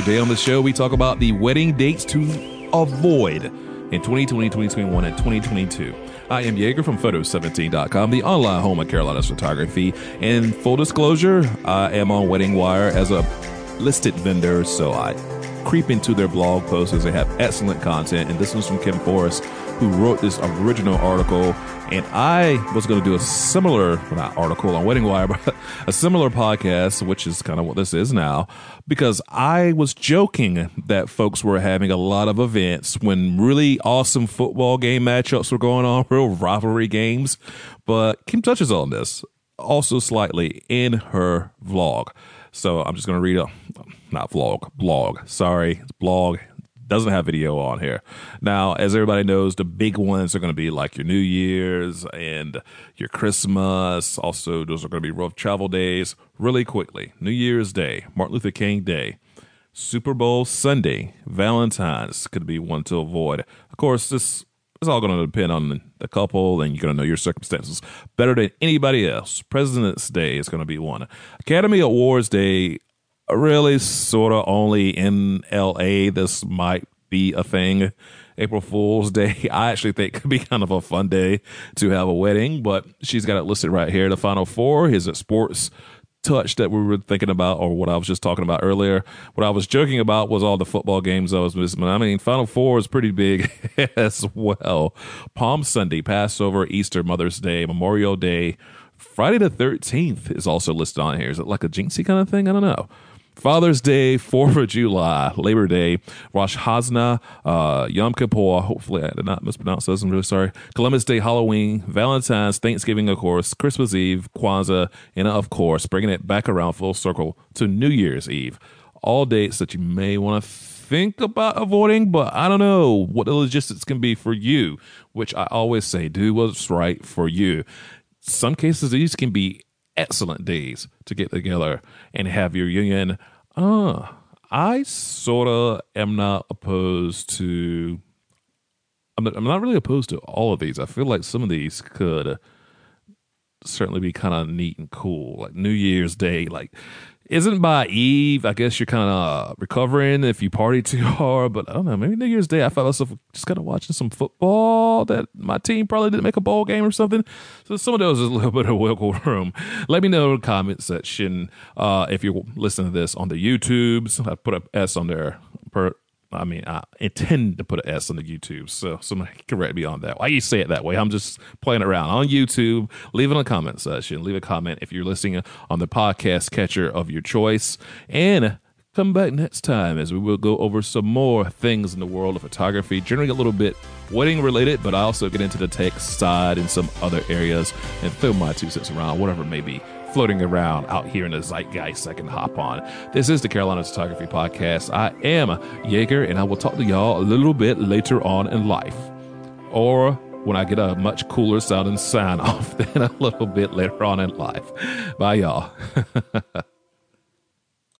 Today on the show, we talk about the wedding dates to avoid in 2020, 2021, and 2022. I am Jaeger from Photo17.com, the online home of Carolina's Photography. And full disclosure, I am on Wedding Wire as a listed vendor, so I creep into their blog posts as they have excellent content. And this one's from Kim Forrest, who wrote this original article. And I was going to do a similar, not article on Wedding Wire, but a similar podcast, which is kind of what this is now, because I was joking that folks were having a lot of events when really awesome football game matchups were going on, real rivalry games. But Kim touches on this also slightly in her vlog. So I'm just going to read blog. Sorry, it's blog. Doesn't have video on here. Now, as everybody knows, the big ones are going to be like your New Year's and your Christmas. Also, those are going to be rough travel days really quickly. New Year's Day, Martin Luther King Day, Super Bowl Sunday, Valentine's could be one to avoid. Of course, this is all going to depend on the couple, and you're going to know your circumstances better than anybody else. President's Day is going to be one. Academy Awards Day, really sort of only in LA. This might be a thing. April Fool's Day, I actually think could be kind of a fun day to have a wedding, but she's got it listed right here. The Final Four is a sports touch that we were thinking about, or what I was just talking about earlier. What I was joking about was all the football games I was missing. I mean, Final Four is pretty big as well. Palm Sunday, Passover, Easter, Mother's Day, Memorial Day. Friday the 13th is also listed on here. Is it like a jinxie kind of thing? I don't know. Father's Day, 4th of July, Labor Day, Rosh Hashanah, Yom Kippur. Hopefully I did not mispronounce those. I'm really sorry. Columbus Day, Halloween, Valentine's, Thanksgiving, of course, Christmas Eve, Kwanzaa, and of course, bringing it back around full circle to New Year's Eve. All dates that you may want to think about avoiding, but I don't know what the logistics can be for you, which I always say, do what's right for you. Some cases, these can be excellent days to get together and have your union. I sort of am not opposed to, I'm not really opposed to all of these. I feel like some of these could certainly be kind of neat and cool. Like New Year's Day, like isn't by Eve, I guess you're kind of recovering if you party too hard, but I don't know, maybe New Year's Day, I found myself just kind of watching some football that my team probably didn't make a bowl game or something. So some of those is a little bit of wiggle room. Let me know in the comment section if you're listening to this on the YouTubes. I put an S on there. I intend to put an S on the YouTube, so somebody correct me on that. Why you say it that way? I'm just playing around. On YouTube, leave it in the comment section. Leave a comment if you're listening on the podcast catcher of your choice. And come back next time as we will go over some more things in the world of photography, generally a little bit wedding related, but I also get into the tech side and some other areas and throw my 2 cents around, whatever it may be floating around out here in the zeitgeist I can hop on. This is the Carolina Photography Podcast. I am Jaeger, and I will talk to y'all a little bit later on in life, or when I get a much cooler sounding sign off than a little bit later on in life. Bye, y'all.